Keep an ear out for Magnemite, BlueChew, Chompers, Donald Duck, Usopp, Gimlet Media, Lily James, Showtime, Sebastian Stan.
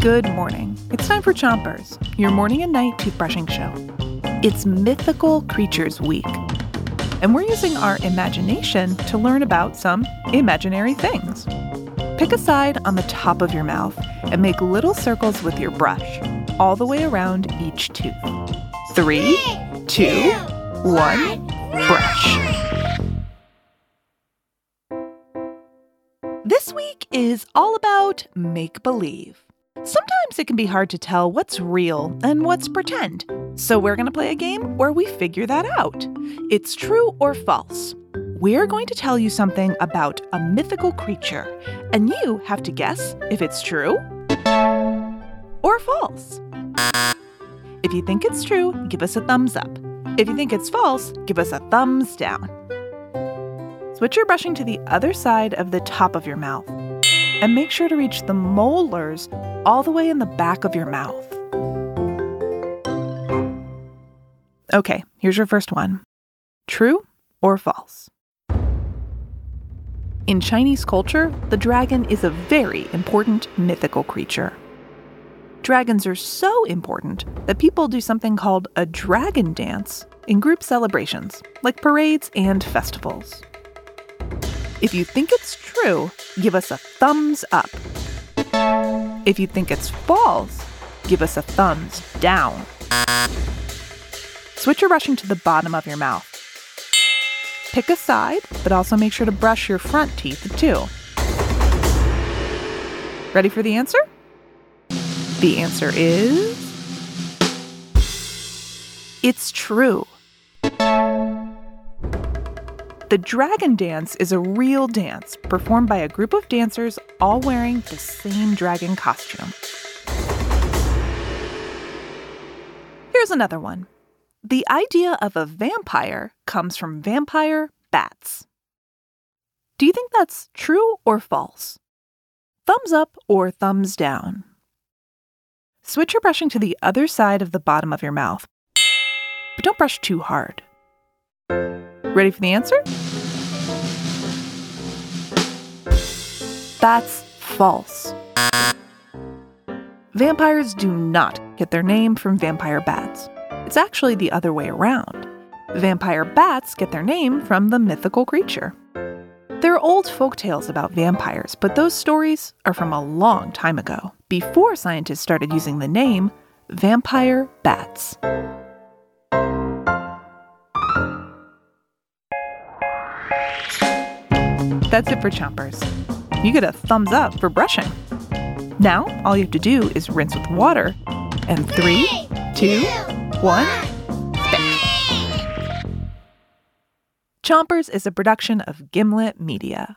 Good morning. It's time for Chompers, your morning and night toothbrushing show. It's Mythical Creatures Week, and we're using our imagination to learn about some imaginary things. Pick a side on the top of your mouth and make little circles with your brush, all the way around each tooth. 3, 2, 1, brush. This week is all about make-believe. Sometimes it can be hard to tell what's real and what's pretend, so we're going to play a game where we figure that out. It's true or false. We're going to tell you something about a mythical creature, and you have to guess if it's true or false. If you think it's true, give us a thumbs up. If you think it's false, give us a thumbs down. Switch your brushing to the other side of the top of your mouth, and make sure to reach the molars all the way in the back of your mouth. Okay, here's your first one. True or false? In Chinese culture, the dragon is a very important mythical creature. Dragons are so important that people do something called a dragon dance in group celebrations, like parades and festivals. If you think it's true, give us a thumbs up. If you think it's false, give us a thumbs down. Switch your brushing to the bottom of your mouth. Pick a side, but also make sure to brush your front teeth too. Ready for the answer? The answer is... it's true. The dragon dance is a real dance performed by a group of dancers all wearing the same dragon costume. Here's another one. The idea of a vampire comes from vampire bats. Do you think that's true or false? Thumbs up or thumbs down? Switch your brushing to the other side of the bottom of your mouth, but don't brush too hard. Ready for the answer? That's false. Vampires do not get their name from vampire bats. It's actually the other way around. Vampire bats get their name from the mythical creature. There are old folktales about vampires, but those stories are from a long time ago, before scientists started using the name vampire bats. That's it for Chompers. You get a thumbs up for brushing. Now, all you have to do is rinse with water, and 3, 2, 1, bang! Chompers is a production of Gimlet Media.